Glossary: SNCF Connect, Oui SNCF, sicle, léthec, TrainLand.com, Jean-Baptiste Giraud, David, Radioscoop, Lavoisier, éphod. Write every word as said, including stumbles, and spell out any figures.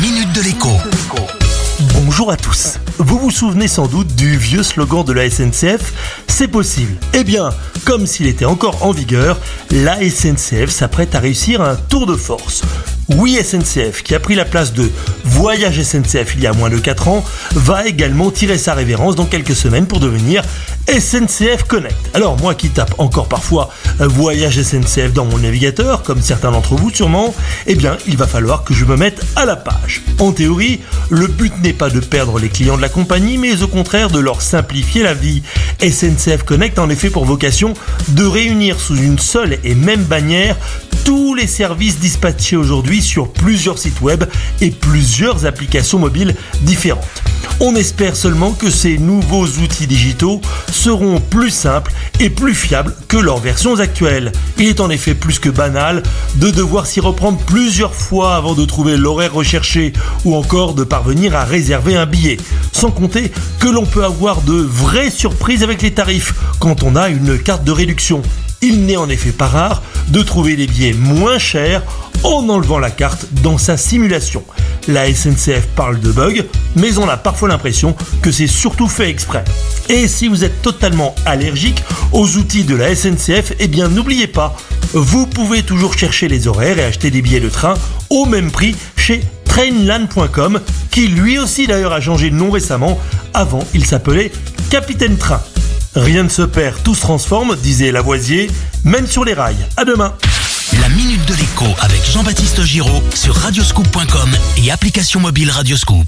minute de l'écho. Bonjour à tous. Vous vous souvenez sans doute du vieux slogan de la S N C F, c'est possible. Eh bien, comme s'il était encore en vigueur, la S N C F s'apprête à réussir un tour de force. Oui, S N C F, qui a pris la place de Voyage S N C F il y a moins de quatre ans, va également tirer sa révérence dans quelques semaines pour devenir S N C F Connect. Alors moi qui tape encore parfois Voyage S N C F dans mon navigateur, comme certains d'entre vous sûrement, eh bien il va falloir que je me mette à la page. En théorie, le but n'est pas de perdre les clients de la compagnie, mais au contraire de leur simplifier la vie. S N C F Connect a en effet pour vocation de réunir sous une seule et même bannière tous les services dispatchés aujourd'hui sur plusieurs sites web et plusieurs applications mobiles différentes. On espère seulement que ces nouveaux outils digitaux seront plus simples et plus fiables que leurs versions actuelles. Il est en effet plus que banal de devoir s'y reprendre plusieurs fois avant de trouver l'horaire recherché ou encore de parvenir à réserver un billet. Sans compter que l'on peut avoir de vraies surprises avec les tarifs quand on a une carte de réduction. Il n'est en effet pas rare de trouver les billets moins chers en enlevant la carte dans sa simulation. La S N C F parle de bug, mais on a parfois l'impression que c'est surtout fait exprès. Et si vous êtes totalement allergique aux outils de la S N C F, eh bien n'oubliez pas, vous pouvez toujours chercher les horaires et acheter des billets de train au même prix chez Train Land point com, qui lui aussi d'ailleurs a changé de nom récemment. Avant, il s'appelait Capitaine Train. Rien ne se perd, tout se transforme, disait Lavoisier, même sur les rails. À demain. La Minute de l'écho avec Jean-Baptiste Giraud sur radioscoop point com et application mobile Radioscoop.